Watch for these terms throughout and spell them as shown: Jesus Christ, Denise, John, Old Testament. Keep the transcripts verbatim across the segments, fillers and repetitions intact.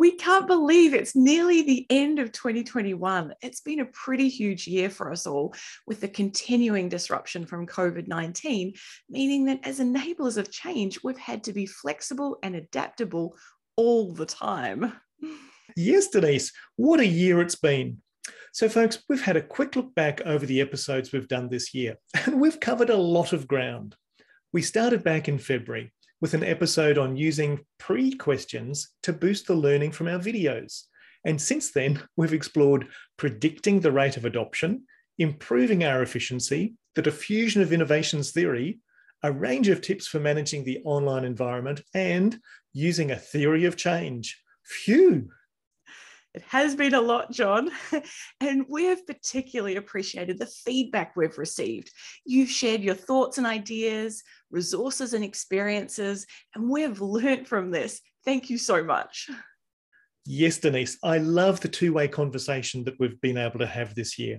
we can't believe it's nearly the end of twenty twenty-one. It's been a pretty huge year for us all, with the continuing disruption from COVID nineteen, meaning that as enablers of change, we've had to be flexible and adaptable all the time. Yes, Denise, what a year it's been. So folks, we've had a quick look back over the episodes we've done this year, and we've covered a lot of ground. We started back in February with an episode on using pre-questions to boost the learning from our videos. And since then, we've explored predicting the rate of adoption, improving our efficiency, the diffusion of innovations theory, a range of tips for managing the online environment, and using a theory of change. Phew! It has been a lot, John, and we have particularly appreciated the feedback we've received. You've shared your thoughts and ideas, resources and experiences, and we've learnt from this. Thank you so much. Yes, Denise, I love the two-way conversation that we've been able to have this year.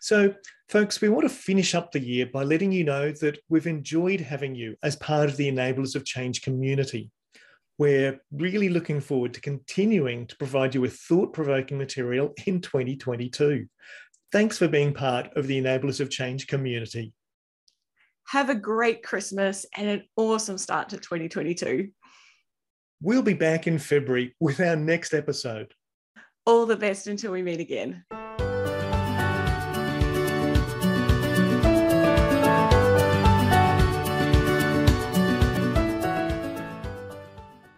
So, folks, we want to finish up the year by letting you know that we've enjoyed having you as part of the Enablers of Change community. We're really looking forward to continuing to provide you with thought-provoking material in twenty twenty-two. Thanks for being part of the Enablers of Change community. Have a great Christmas and an awesome start to twenty twenty-two. We'll be back in February with our next episode. All the best until we meet again.